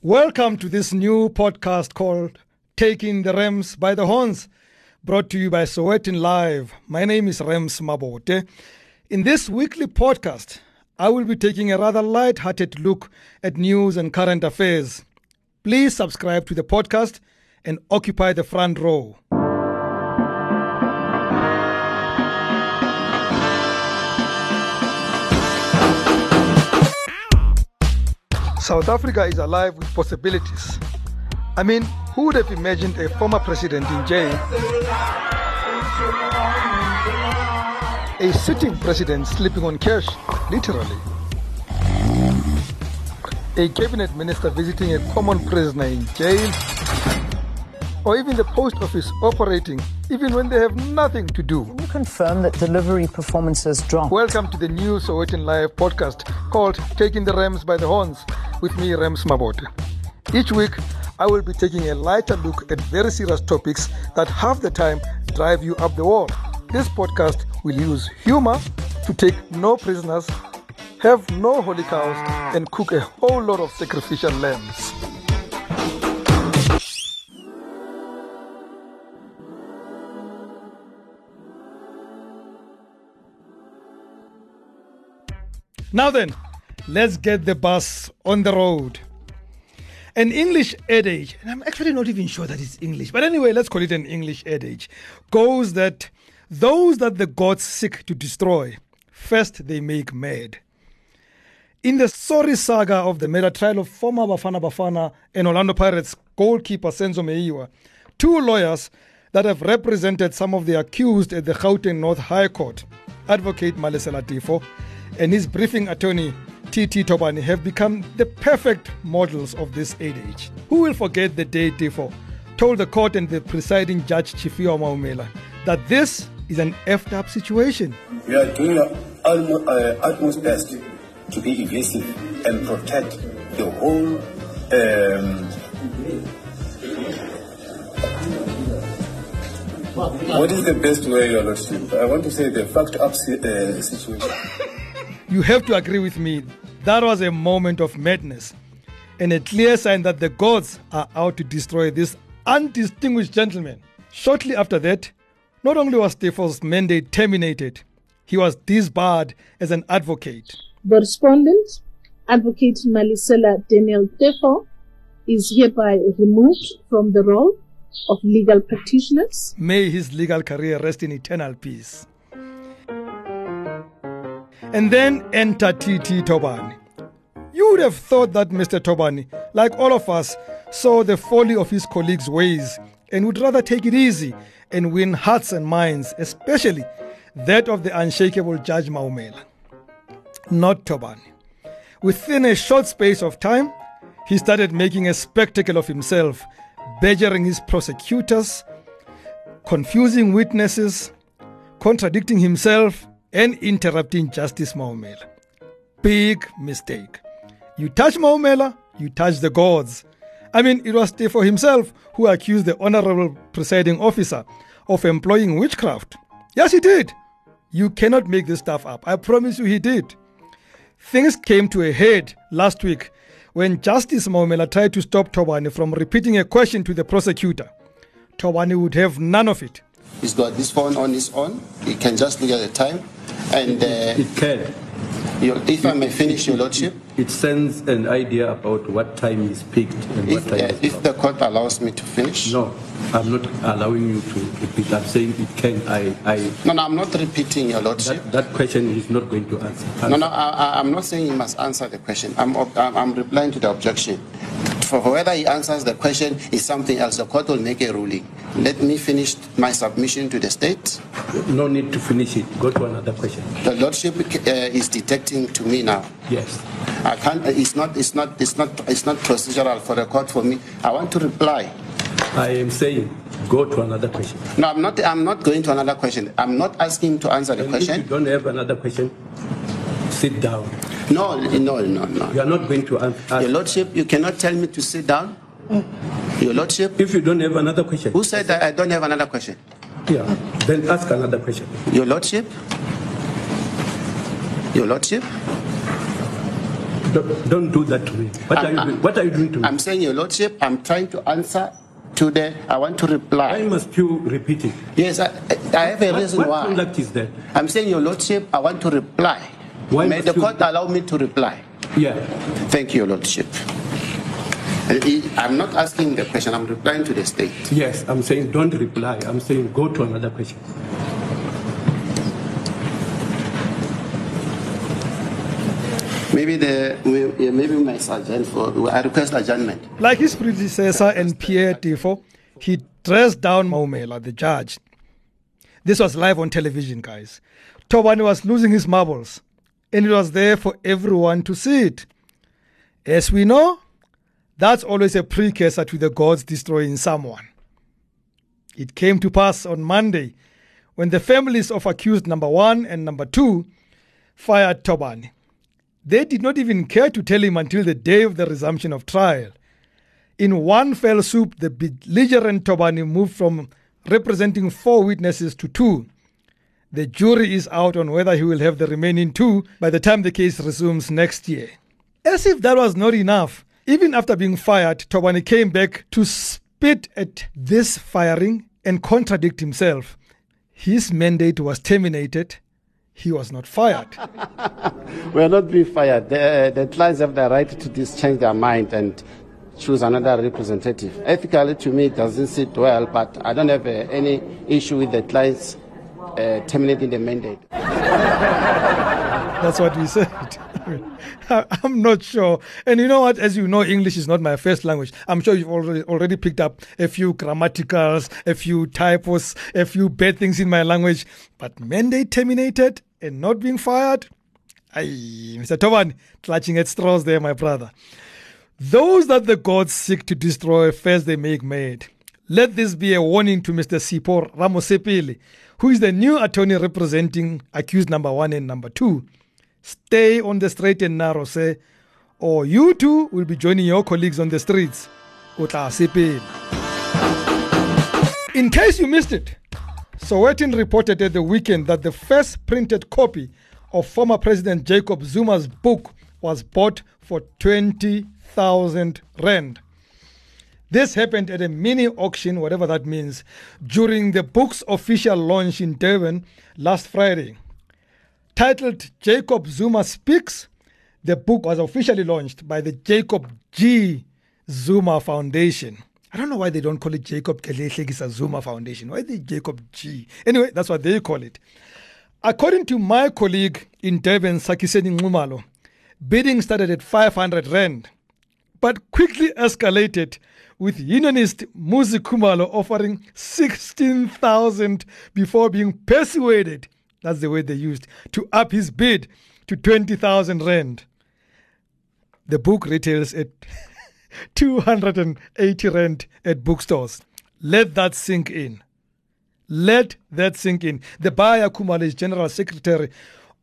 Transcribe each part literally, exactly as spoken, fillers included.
Welcome to this new podcast called Taking The Rams By The Horns, brought to you by Sowetan Live. My name is Rams Mabote. In this weekly podcast, I will be taking a rather light-hearted look at news and current affairs. Please subscribe to the podcast and occupy the front row. South Africa is alive with possibilities. I mean, who would have imagined a former president in jail, a sitting president sleeping on cash, literally, a cabinet minister visiting a common prisoner in jail, or even the post office operating even when they have nothing to do? Can you confirm that delivery performances dropped? Welcome to the new Sowetan Live podcast called Taking the Rams by the Horns, with me, Rams Mabote. Each week, I will be taking a lighter look at very serious topics that half the time drive you up the wall. This podcast will use humor to take no prisoners, have no holy cows, and cook a whole lot of sacrificial lambs. Now then, let's get the bus on the road. An English adage, and I'm actually not even sure that it's English, but anyway, let's call it an English adage, goes that those that the gods seek to destroy, first they make mad. In the sorry saga of the murder trial of former Bafana Bafana and Orlando Pirates goalkeeper Senzo Meyiwa, two lawyers that have represented some of the accused at the Gauteng North High Court, Advocate Malesela Teffo and his briefing attorney, T T. Tobani, have become the perfect models of this adage. Who will forget the day Teffo told the court and the presiding judge, Tshifhiwa Maumela, that this is an effed-up situation? We are doing our utmost best to be evasive and protect the whole um, what is the best way, Your Lordship? I want to say the fucked-up uh, situation. You have to agree with me, that was a moment of madness and a clear sign that the gods are out to destroy this undistinguished gentleman. Shortly after that, not only was Teffo's mandate terminated, he was disbarred as an advocate. The respondent, Advocate Malesela Daniel Teffo, is hereby removed from the role of legal practitioners. May his legal career rest in eternal peace. And then enter T T. Tobani. You would have thought that Mister Tobani, like all of us, saw the folly of his colleagues' ways and would rather take it easy and win hearts and minds, especially that of the unshakable Judge Maumela. Not Tobani. Within a short space of time, he started making a spectacle of himself, badgering his prosecutors, confusing witnesses, contradicting himself, and interrupting Justice Maumela. Big mistake. You touch Maumela, you touch the gods. I mean, it was Teffo himself who accused the Honorable Presiding Officer of employing witchcraft. Yes, he did. You cannot make this stuff up. I promise you he did. Things came to a head last week when Justice Maumela tried to stop Tobani from repeating a question to the prosecutor. Tobani would have none of it. He's got this phone on his own. He can just look at the time. And uh, it, it can. If I may finish, Your Lordship. It sends an idea about what time he's picked and if, what time uh, If stopped. The court allows me to finish. No, I'm not allowing you to repeat. I'm saying it can. I. I no, no, I'm not repeating, Your Lordship. That, that question he's not going to answer. answer. No, no, I, I'm not saying he must answer the question. I'm, I'm replying to the objection. For whether he answers the question is something else, the court will make a ruling. Let me finish my submission to the state. No need to finish it. Go to another question. The Lordship uh, is detecting to me now. Yes. I can't. It's not. It's not. It's not. It's not procedural for the court for me. I want to reply. I am saying, go to another question. No, I'm not. I'm not going to another question. I'm not asking him to answer the and question. If you don't have another question, sit down. No, no, no, no. You are not going to answer. Your Lordship, you cannot tell me to sit down. Your Lordship. If you don't have another question. Who said that I don't have another question? Yeah. Then ask another question. Your Lordship. Your Lordship. don't, don't do that to me. What I'm, are you doing? What are you doing to me? I'm saying, Your Lordship, I'm trying to answer to the. I want to reply. Why must you repeat it? Yes, I, I have a what, reason what why. What conduct is that? I'm saying, Your Lordship, I want to reply. Why May the court allow me to reply? Yeah. Thank you, Your Lordship. I'm not asking the question, I'm replying to the state. Yes, I'm saying don't reply. I'm saying go to another question. Maybe the maybe my sergeant for I request adjournment. Like his predecessor and Pierre Teffo, he dressed down Maumela, the judge. This was live on television, guys. Tobani was losing his marbles, and it was there for everyone to see it. As we know, that's always a precursor to the gods destroying someone. It came to pass on Monday when the families of accused number one and number two fired Tobani. They did not even care to tell him until the day of the resumption of trial. In one fell swoop, the belligerent Tobani moved from representing four witnesses to two. The jury is out on whether he will have the remaining two by the time the case resumes next year. As if that was not enough, even after being fired, Tobani came back to spit at this firing and contradict himself. His mandate was terminated. He was not fired. We are not being fired. The, the clients have the right to change their mind and choose another representative. Ethically, to me, it doesn't sit well, but I don't have uh, any issue with the clients uh, terminating the mandate. That's what we said. I'm not sure. And you know what? As you know, English is not my first language. I'm sure you've already, already picked up a few grammaticals, a few typos, a few bad things in my language. But mandate terminated and not being fired? Aye, Mister Tobani, clutching at straws there, my brother. Those that the gods seek to destroy, first they make mad. Let this be a warning to Mister Sipor Ramosepili, who is the new attorney representing accused number one and number two. Stay on the straight and narrow, say, or you too will be joining your colleagues on the streets. In case you missed it, Sowetan reported at the weekend that the first printed copy of former President Jacob Zuma's book was bought for twenty thousand rand. This happened at a mini auction, whatever that means, during the book's official launch in Durban last Friday. Titled Jacob Zuma Speaks, the book was officially launched by the Jacob G. Zuma Foundation. I don't know why they don't call it Jacob Kelehlekisa Zuma Foundation. Why the Jacob G? Anyway, that's what they call it. According to my colleague in Durban, Sakisani Ngumalo, bidding started at five hundred rand, but quickly escalated with unionist Muzi Kumalo offering sixteen thousand before being persuaded, that's the way they used, to up his bid to twenty thousand rand. The book retails at two hundred eighty rand at bookstores. Let that sink in. Let that sink in. The buyer, Kumalo, is General Secretary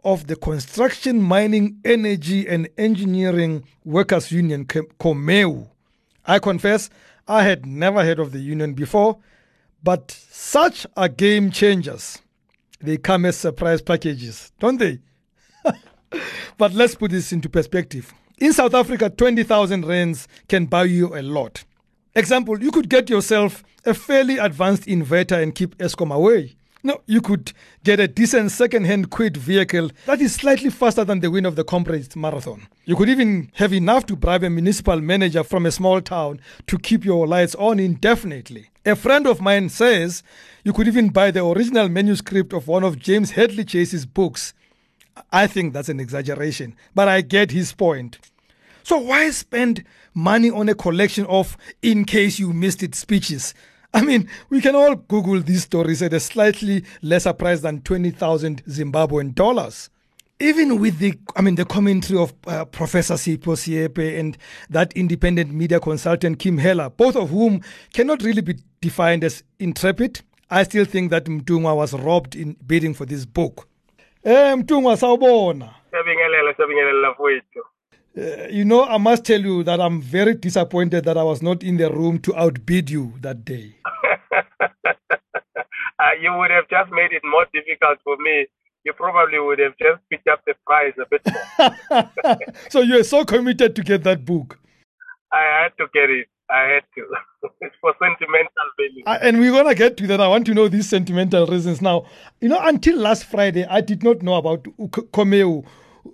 of the Construction, Mining, Energy and Engineering Workers Union, Komewu. I confess, I had never heard of the union before, but such are game changers. They come as surprise packages, don't they? But let's put this into perspective. In South Africa, twenty thousand rands can buy you a lot. Example, you could get yourself a fairly advanced inverter and keep Eskom away. No, you could get a decent second-hand quid vehicle that is slightly faster than the win of the Comrades Marathon. You could even have enough to bribe a municipal manager from a small town to keep your lights on indefinitely. A friend of mine says you could even buy the original manuscript of one of James Hadley Chase's books. I think that's an exaggeration, but I get his point. So why spend money on a collection of "in case you missed it" speeches? I mean, we can all Google these stories at a slightly lesser price than twenty thousand Zimbabwean dollars. Even with the, I mean, the commentary of uh, Professor Sipo Siepe and that independent media consultant Kim Heller, both of whom cannot really be defined as intrepid, I still think that Mtungwa was robbed in bidding for this book. Eh, Mtungwa, sawubona. Sabingelela, sabingelela mfowethu. Uh, you know, I must tell you that I'm very disappointed that I was not in the room to outbid you that day. uh, you would have just made it more difficult for me you probably would have just picked up the prize a bit more. So you were so committed to get that book. I had to get it. I had to. It's for sentimental value. Uh, and we're going to get to that. I want to know these sentimental reasons now. You know, until last Friday, I did not know about Komewu.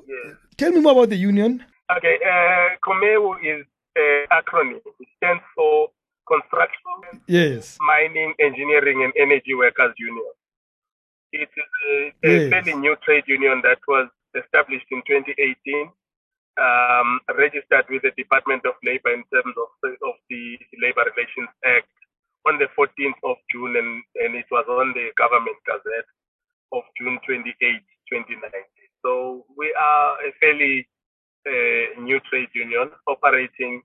Yes. Tell me more about the union. Okay. Uh, Komewu is an uh, acronym. It stands for Construction, yes. Mining, Engineering, and Energy Workers Union. It is a, a yes. fairly new trade union that was established in twenty eighteen, um, registered with the Department of Labor in terms of, of the Labor Relations Act on the fourteenth of June, and, and it was on the Government Gazette of June twenty-eighth, twenty nineteen. So we are a fairly uh, new trade union operating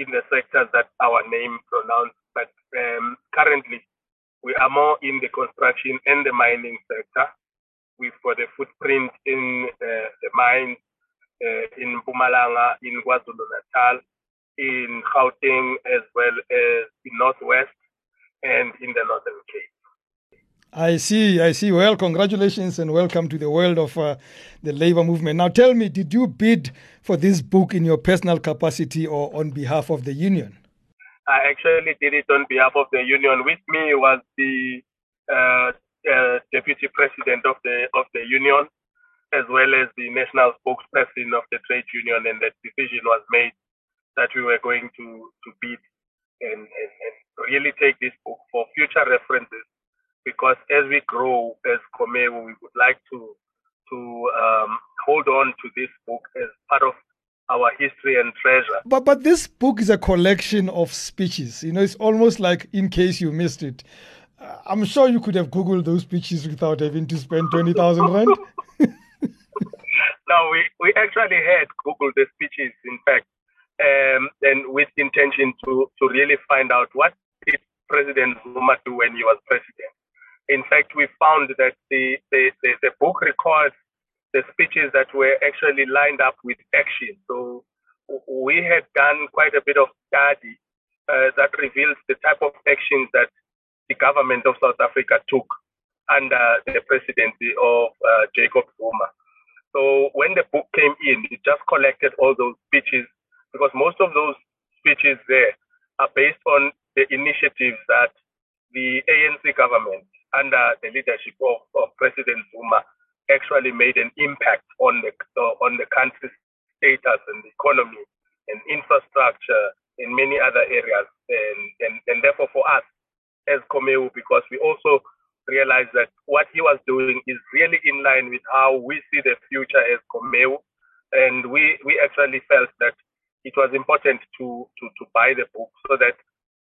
in the sectors that our name pronounced, but um, currently we are more in the construction and the mining sector. We've got a footprint in uh, the mines uh, in Mpumalanga, in KwaZulu-Natal, in Gauteng, as well as the Northwest and in the Northern Cape. I see, I see. Well, congratulations and welcome to the world of uh, the labor movement. Now tell me, did you bid for this book in your personal capacity or on behalf of the union? I actually did it on behalf of the union. With me was the uh, uh, deputy president of the of the union, as well as the national spokesperson of the trade union. And that decision was made that we were going to to bid and, and, and really take this book for future references. Because as we grow as Komewu, we would like to to um, hold on to this book as part of our history and treasure. But but this book is a collection of speeches. You know, it's almost like, in case you missed it, uh, I'm sure you could have Googled those speeches without having to spend twenty thousand rand. No, we, we actually had Googled the speeches, in fact, um, and with intention to, to really find out what did President Zuma do when he was president. In fact, we found that the, the, the, the book records the speeches that were actually lined up with action. So we had done quite a bit of study uh, that reveals the type of actions that the government of South Africa took under the presidency of uh, Jacob Zuma. So when the book came in, it just collected all those speeches, because most of those speeches there are based on the initiatives that the A N C government under the leadership of, of President Zuma actually made an impact on the uh, on the country's status and the economy and infrastructure in many other areas, and, and, and therefore for us as Komewu, because we also realize that what he was doing is really in line with how we see the future as Komewu, and we, we actually felt that it was important to, to, to buy the book so that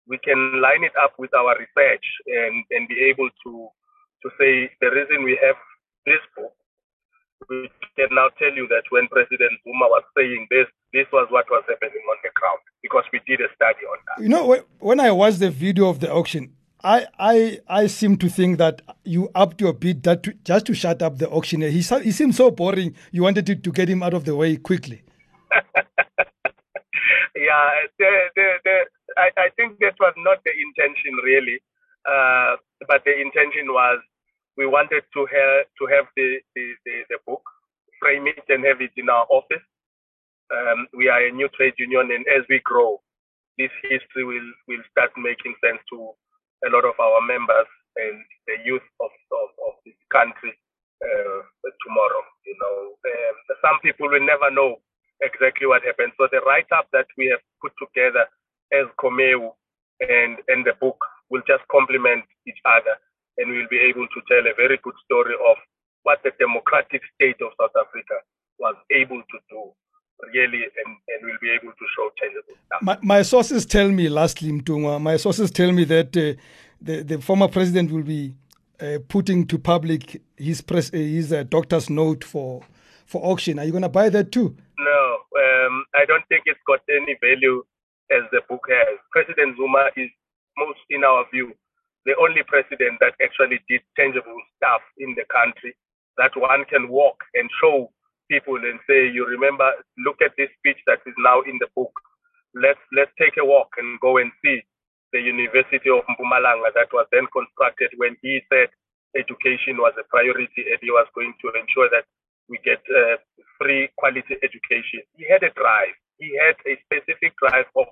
we can line it up with our research and, and be able to to say the reason we have this book, we can now tell you that when President Zuma was saying this, this was what was happening on the ground, because we did a study on that. You know, when I watched the video of the auction, I I, I seem to think that you upped your bid that to, just to shut up the auctioneer. He, he seemed so boring, you wanted to, to get him out of the way quickly. Yeah, the, the, the, I, I think that was not the intention really, uh, but the intention was we wanted to have to have the, the, the, the book, frame it and have it in our office. Um, we are a new trade union, and as we grow, this history will, will start making sense to a lot of our members and the youth of, of, of this country uh, tomorrow. You know, um, some people will never know exactly what happened. So the write-up that we have put together as Komewu and, and the book will just complement each other. And we'll be able to tell a very good story of what the democratic state of South Africa was able to do, really, and, and we'll be able to show tangible stuff. My, my sources tell me, lastly, Mtungwa, my sources tell me that uh, the, the former president will be uh, putting to public his, press, uh, his uh, doctor's note for, for auction. Are you going to buy that too? No, um, I don't think it's got any value as the book has. President Zuma is, most in our view, the only president that actually did tangible stuff in the country that one can walk and show people and say, you remember, look at this speech that is now in the book. Let's let's take a walk and go and see the University of Mpumalanga that was then constructed when he said education was a priority, and he was going to ensure that we get uh, free quality education. He had a drive. He had a specific drive of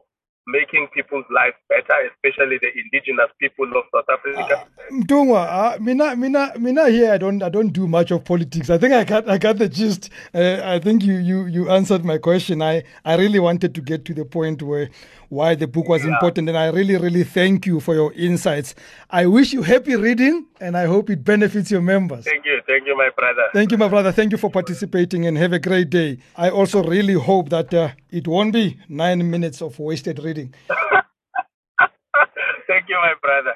making people's lives better, especially the indigenous people of South Africa. Uh, Mtungwa, uh, mina, mina, mina here, I don't, I don't do much of politics. I think I got, I got the gist. Uh, I think you, you, you answered my question. I, I really wanted to get to the point where why the book was yeah. important, and I really, really thank you for your insights. I wish you happy reading, and I hope it benefits your members. Thank you. Thank you, my brother. Thank you, my brother. Thank you for participating, and have a great day. I also really hope that uh, it won't be nine minutes of wasted reading. Thank you, my brother.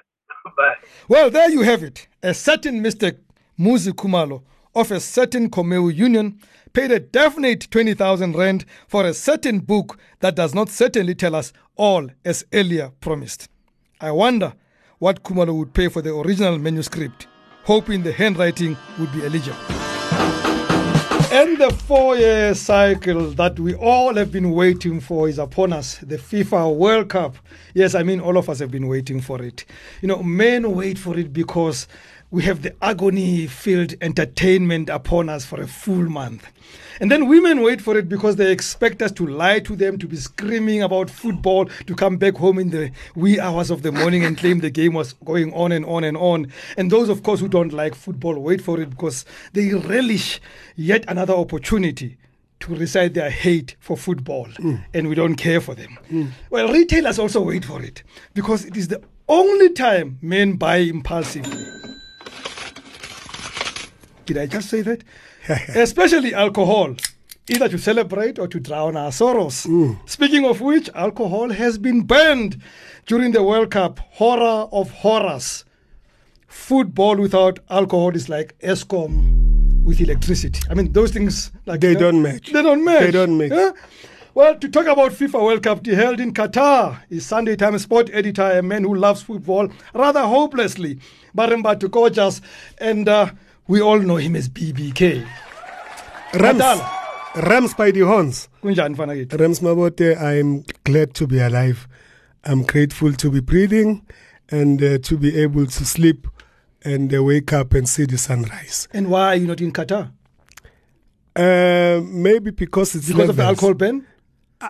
Bye. Well, there you have it. A certain Mister Muzi Kumalo of a certain Komewu union paid a definite twenty thousand rand for a certain book that does not certainly tell us all as earlier promised. I wonder what Kumalo would pay for the original manuscript, hoping the handwriting would be illegible. And the four-year cycle that we all have been waiting for is upon us, the FIFA World Cup. Yes, I mean, all of us have been waiting for it. You know, men wait for it because we have the agony-filled entertainment upon us for a full month. And then women wait for it because they expect us to lie to them, to be screaming about football, to come back home in the wee hours of the morning and claim the game was going on and on and on. And those, of course, who don't like football wait for it because they relish yet another opportunity to recite their hate for football. Mm. And we don't care for them. Mm. Well, retailers also wait for it because it is the only time men buy impulsively. Did I just say that? Especially alcohol, either to celebrate or to drown our sorrows. Mm. Speaking of which, alcohol has been banned during the World Cup. Horror of horrors. Football without alcohol is like Eskom with electricity. I mean, those things... like They you know, don't match. They don't match. They don't mix. Yeah? Well, to talk about FIFA World Cup to be held in Qatar is Sunday Times sport editor, a man who loves football rather hopelessly, Barimba Tukogas, and... Uh, we all know him as B B K. Rams. Rams by the horns. Rams Mabote, I'm glad to be alive. I'm grateful to be breathing and uh, to be able to sleep and uh, wake up and see the sunrise. And why are you not in Qatar? Uh, maybe because it's... Because levels. Of the alcohol ban? I,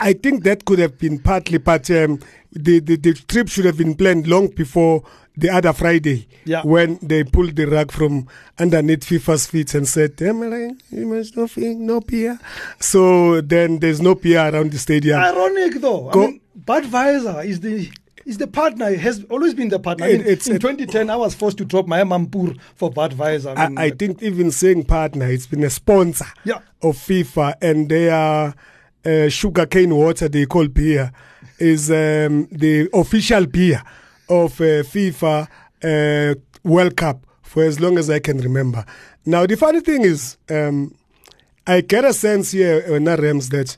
I think that could have been partly, but um, the, the, the trip should have been planned long before the other Friday, yeah. when they pulled the rug from underneath FIFA's feet and said, "Emeline, you must not think no beer." So then there's no beer around the stadium. Ironic though. Go- I mean, Budweiser is the is the partner. It has always been the partner. It, I mean, it's, in it, twenty ten, I was forced to drop my Mampur for Budweiser. I, mean, I, I think even saying partner, it's been a sponsor yeah. of FIFA, and they are. Uh, sugarcane water, they call beer, is um, the official beer of uh, FIFA uh, World Cup for as long as I can remember. Now, the funny thing is, um, I get a sense here, uh, not Rams, that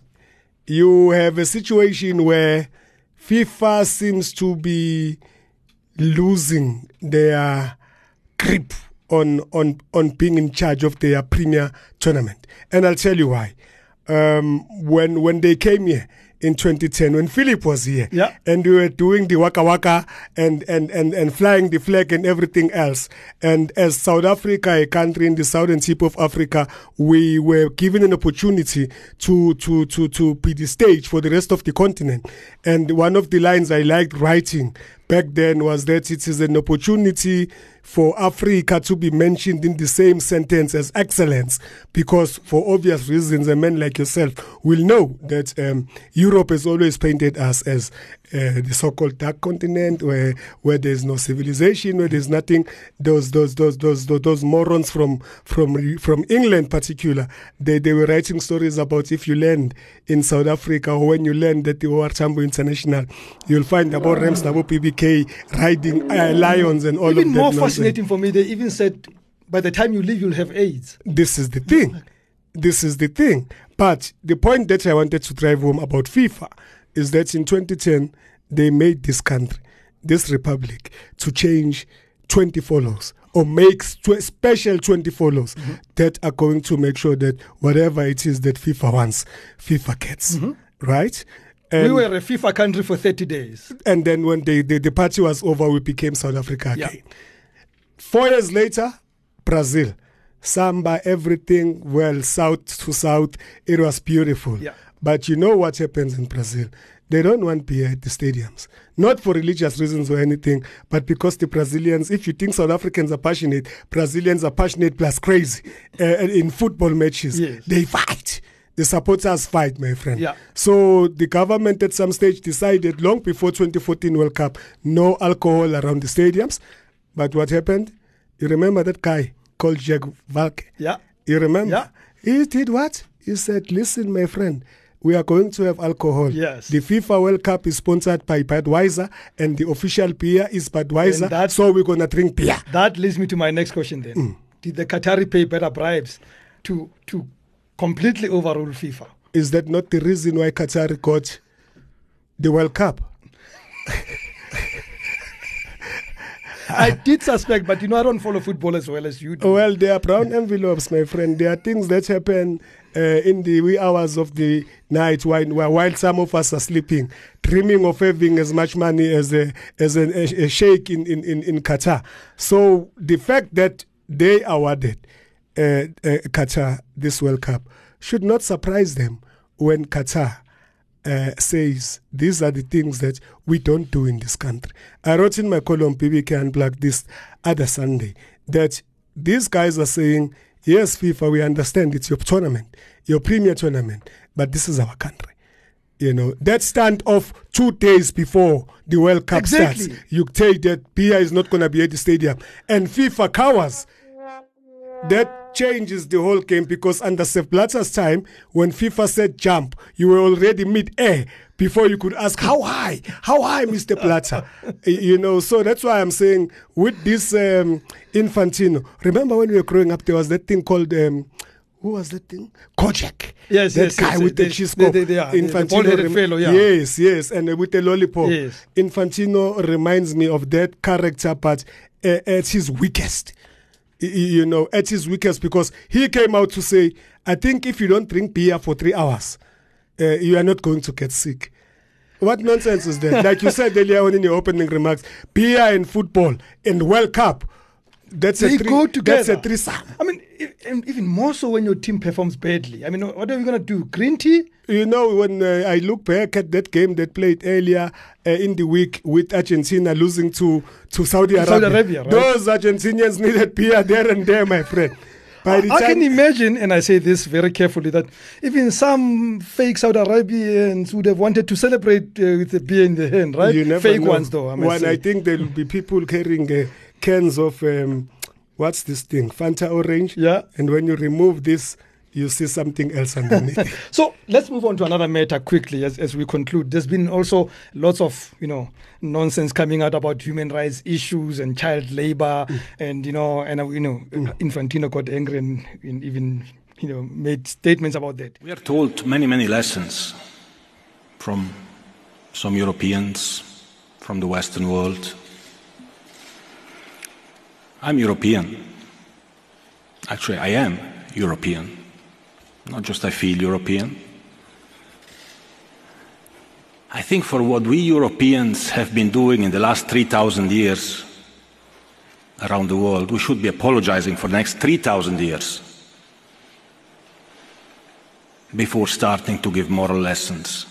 you have a situation where FIFA seems to be losing their grip on, on, on being in charge of their premier tournament. And I'll tell you why. Um, when when they came here in twenty ten, when Philip was here, yeah. and we were doing the waka waka and, and, and, and flying the flag and everything else, and as South Africa, a country in the southern tip of Africa, we were given an opportunity to to to to be the stage for the rest of the continent. And one of the lines I liked writing back then was that it is an opportunity for Africa to be mentioned in the same sentence as excellence, because for obvious reasons, a man like yourself will know that um, Europe has always painted us as uh, the so-called dark continent, where where there is no civilization, where there is nothing. Those those those those those, those morons from from from England, in particular, they they were writing stories about if you land in South Africa or when you land at the O R Tambo International, you'll find about Rams Mabote B B K riding uh, lions and all even of that. Even more fascinating for me, they even said, by the time you leave, you'll have AIDS. This is the thing. This is the thing. But the point that I wanted to drive home about FIFA is that in twenty ten, they made this country, this republic, to change twenty-four laws or make tw- special twenty-four laws mm-hmm. that are going to make sure that whatever it is that FIFA wants, FIFA gets. Mm-hmm. Right? And we were a FIFA country for thirty days. And then when they, they, the party was over, we became South Africa again. Yeah. Four years later, Brazil. Samba, everything, well, south to south, it was beautiful. Yeah. But you know what happens in Brazil. They don't want beer at the stadiums. Not for religious reasons or anything, but because the Brazilians, if you think South Africans are passionate, Brazilians are passionate plus crazy. Uh, in football matches, yes. They fight. The supporters fight, my friend. Yeah. So the government at some stage decided long before twenty fourteen World Cup, no alcohol around the stadiums. But what happened? You remember that guy called Jack Valke? Yeah. You remember? Yeah. He did what? He said, listen, my friend, we are going to have alcohol. Yes. The FIFA World Cup is sponsored by Budweiser, and the official beer is Budweiser, that, so we're going to drink beer. That leads me to my next question then. Mm. Did the Qatari pay better bribes to to completely overrule FIFA? Is that not the reason why Qatar got the World Cup? I did suspect, but you know, I don't follow football as well as you do. Well, they are brown envelopes, my friend. There are things that happen uh, in the wee hours of the night while, while some of us are sleeping, dreaming of having as much money as a, as an, a, a sheikh in, in, in, in Qatar. So the fact that they awarded uh, uh, Qatar this World Cup should not surprise them when Qatar Uh, says these are the things that we don't do in this country. I wrote in my column, B B K and Black, this other Sunday, that these guys are saying, yes, FIFA, we understand it's your tournament, your premier tournament, but this is our country. You know, that standoff two days before the World Cup exactly. starts, you take that beer is not going to be at the stadium. And FIFA cowers. That changes the whole game, because under Sepp Blatter's time, when FIFA said jump, you were already mid-air before you could ask how high, how high, Mister Blatter. You know, so that's why I'm saying with this um, Infantino, remember when we were growing up, there was that thing called, um, who was that thing? Kojak. Yes, that yes, guy yes, with they, the cheese cup. They, they, they are. Infantino. The, the rem- fellow, yeah. Yes, yes, and uh, with the lollipop. Yes. Infantino reminds me of that character, but uh, at his weakest. You know, at his weakest, because he came out to say, I think if you don't drink beer for three hours, uh, you are not going to get sick. What nonsense is that? Like you said earlier on in your opening remarks, beer and football and World Cup, that's they a three, go together. That's a threesome. I mean, and even more so when your team performs badly. I mean, what are we going to do? Green tea? You know, when uh, I look back at that game that played earlier uh, in the week with Argentina losing to, to Saudi Arabia. Saudi Arabia, right? Those Argentinians needed beer there and there, my friend. By the I time- can imagine, and I say this very carefully, that even some fake Saudi Arabians would have wanted to celebrate uh, with a beer in the hand, right? You never fake know. Ones, though. I must say. I think there will be people carrying uh, cans of... Um, what's this thing? Fanta Orange? Yeah. And when you remove this, you see something else underneath. So let's move on to another matter quickly as, as we conclude. There's been also lots of, you know, nonsense coming out about human rights issues and child labor. Mm. And, you know, and uh, you know, mm. Infantino got angry and, and even, you know, made statements about that. We are told many, many lessons from some Europeans, from the Western world. I'm European. Actually, I am European. Not just I feel European. I think for what we Europeans have been doing in the last three thousand years around the world, we should be apologizing for the next three thousand years before starting to give moral lessons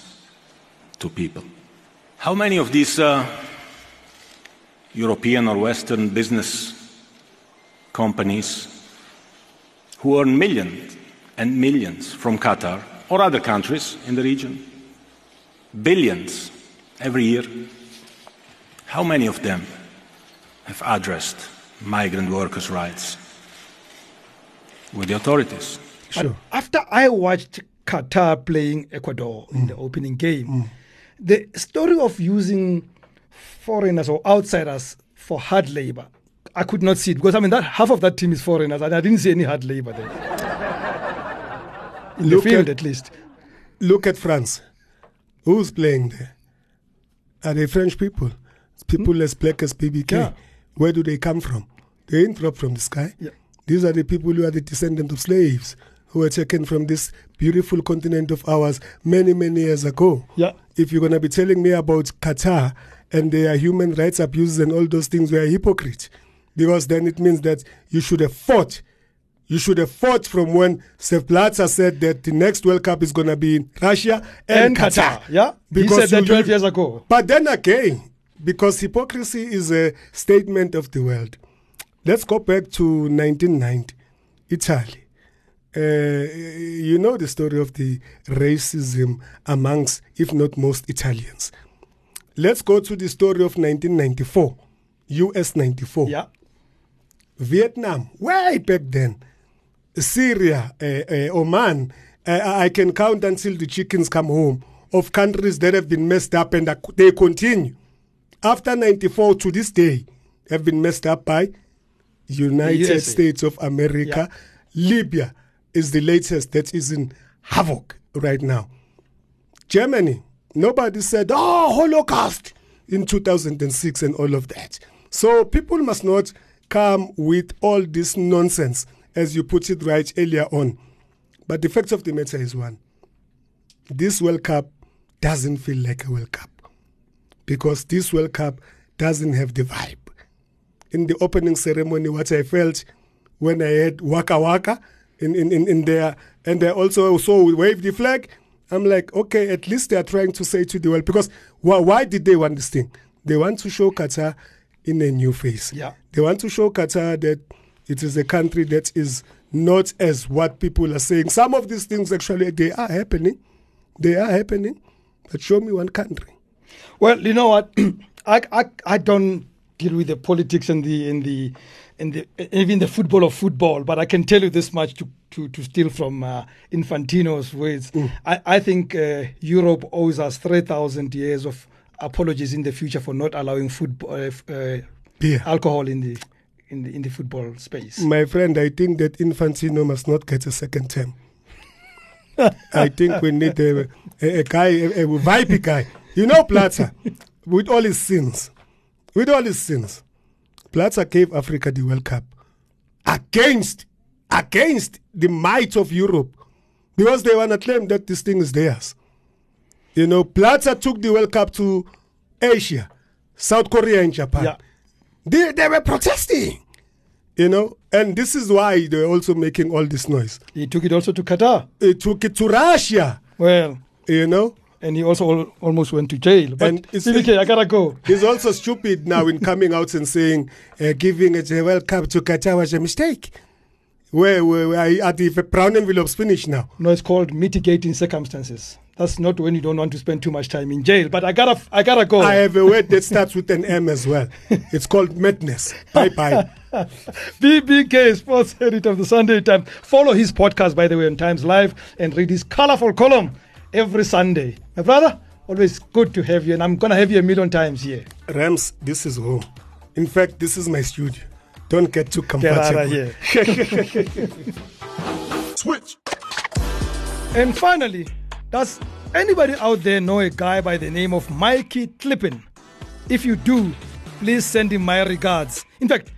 to people. How many of these uh, European or Western business companies who earn millions and millions from Qatar or other countries in the region, billions every year, how many of them have addressed migrant workers' rights with the authorities? Sure. After I watched Qatar playing Ecuador mm. in the opening game, mm. the story of using foreigners or outsiders for hard labor, I could not see it, because I mean that half of that team is foreigners, and I didn't see any hard labor there. In look the field, at, at least. Look at France. Who's playing there? Are they French people? People hmm? as black as B B K. Yeah. Where do they come from? They didn't drop from the sky. Yeah. These are the people who are the descendants of slaves who were taken from this beautiful continent of ours many, many years ago. Yeah. If you're going to be telling me about Qatar and their human rights abuses and all those things, we are hypocrites. because then it means that you should have fought. You should have fought from when Sepp Blatter said that the next World Cup is going to be in Russia and, and Qatar. Qatar. Yeah, because he said that twelve years ago. But then again, because hypocrisy is a statement of the world. Let's go back to nineteen ninety, Italy. Uh, you know the story of the racism amongst, if not most, Italians. Let's go to the story of nineteen ninety-four, U S ninety-four. Yeah. Vietnam, way back then. Syria, uh, uh, Oman, uh, I can count until the chickens come home, of countries that have been messed up and they continue. After ninety-four to this day, have been messed up by United States of America. Yeah. Libya is the latest that is in havoc right now. Germany, nobody said, oh, Holocaust in two thousand six and all of that. So people must not come with all this nonsense, as you put it right earlier on. But the fact of the matter is one. This World Cup doesn't feel like a World Cup because this World Cup doesn't have the vibe. In the opening ceremony, what I felt when I heard Waka Waka in, in, in, in there, and they also so waved the flag, I'm like, okay, at least they are trying to say to the world, because why, why did they want this thing? They want to show Qatar in a new face. Yeah. They want to show Qatar that it is a country that is not as what people are saying. Some of these things actually, they are happening. They are happening. But show me one country. Well, you know what? I, I, I don't deal with the politics and the in the in the even the football of football, but I can tell you this much to to, to steal from uh, Infantino's words. Mm. I I think uh, Europe owes us three thousand years of apologies in the future for not allowing football uh, yeah. alcohol in the in the in the football space. My friend, I think that Infantino must not get a second term. I think we need a a, a guy a, a vibey guy. You know, Blatter, with all his sins. With all his sins, Blatter gave Africa the World Cup against, against the might of Europe, because they want to claim that this thing is theirs. You know, Blatter took the World Cup to Asia, South Korea and Japan. Yeah. They, they were protesting, you know, and this is why they're also making all this noise. He took it also to Qatar. He took it to Russia. Well, you know. And he also al- almost went to jail. But and it's, B B K, I gotta go. He's also stupid now in coming out and saying uh, giving a World Cup to Qatar was a mistake. Where, where, where are the brown envelopes finished now? No, it's called mitigating circumstances. That's not when you don't want to spend too much time in jail. But I gotta, I gotta go. I have a word that starts with an M as well. It's called madness. Bye bye. B B K Sports Edit of the Sunday Times. Follow his podcast, by the way, on Times Live, and read his colorful column every Sunday. My brother, always good to have you, and I'm going to have you a million times here. Rams, this is home. In fact, this is my studio. Don't get too comfortable. Get out of here. Switch. And finally, does anybody out there know a guy by the name of Mikey Clippin? If you do, please send him my regards. In fact,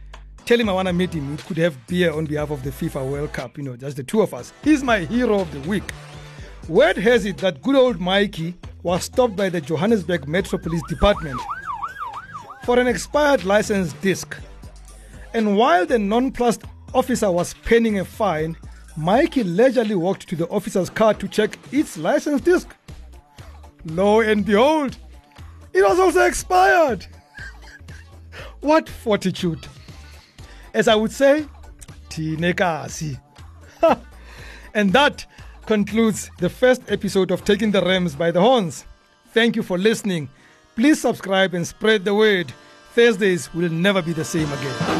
tell him I want to meet him. We could have beer on behalf of the FIFA World Cup, you know, just the two of us. He's my hero of the week. Word has it that good old Mikey was stopped by the Johannesburg Metro Police Department for an expired license disc. And while the nonplussed officer was penning a fine, Mikey leisurely walked to the officer's car to check its license disc. Lo and behold, it was also expired. What fortitude. As I would say, Tinekasi. And that concludes the first episode of Taking the Rams by the Horns. Thank you for listening. Please subscribe and spread the word. Thursdays will never be the same again.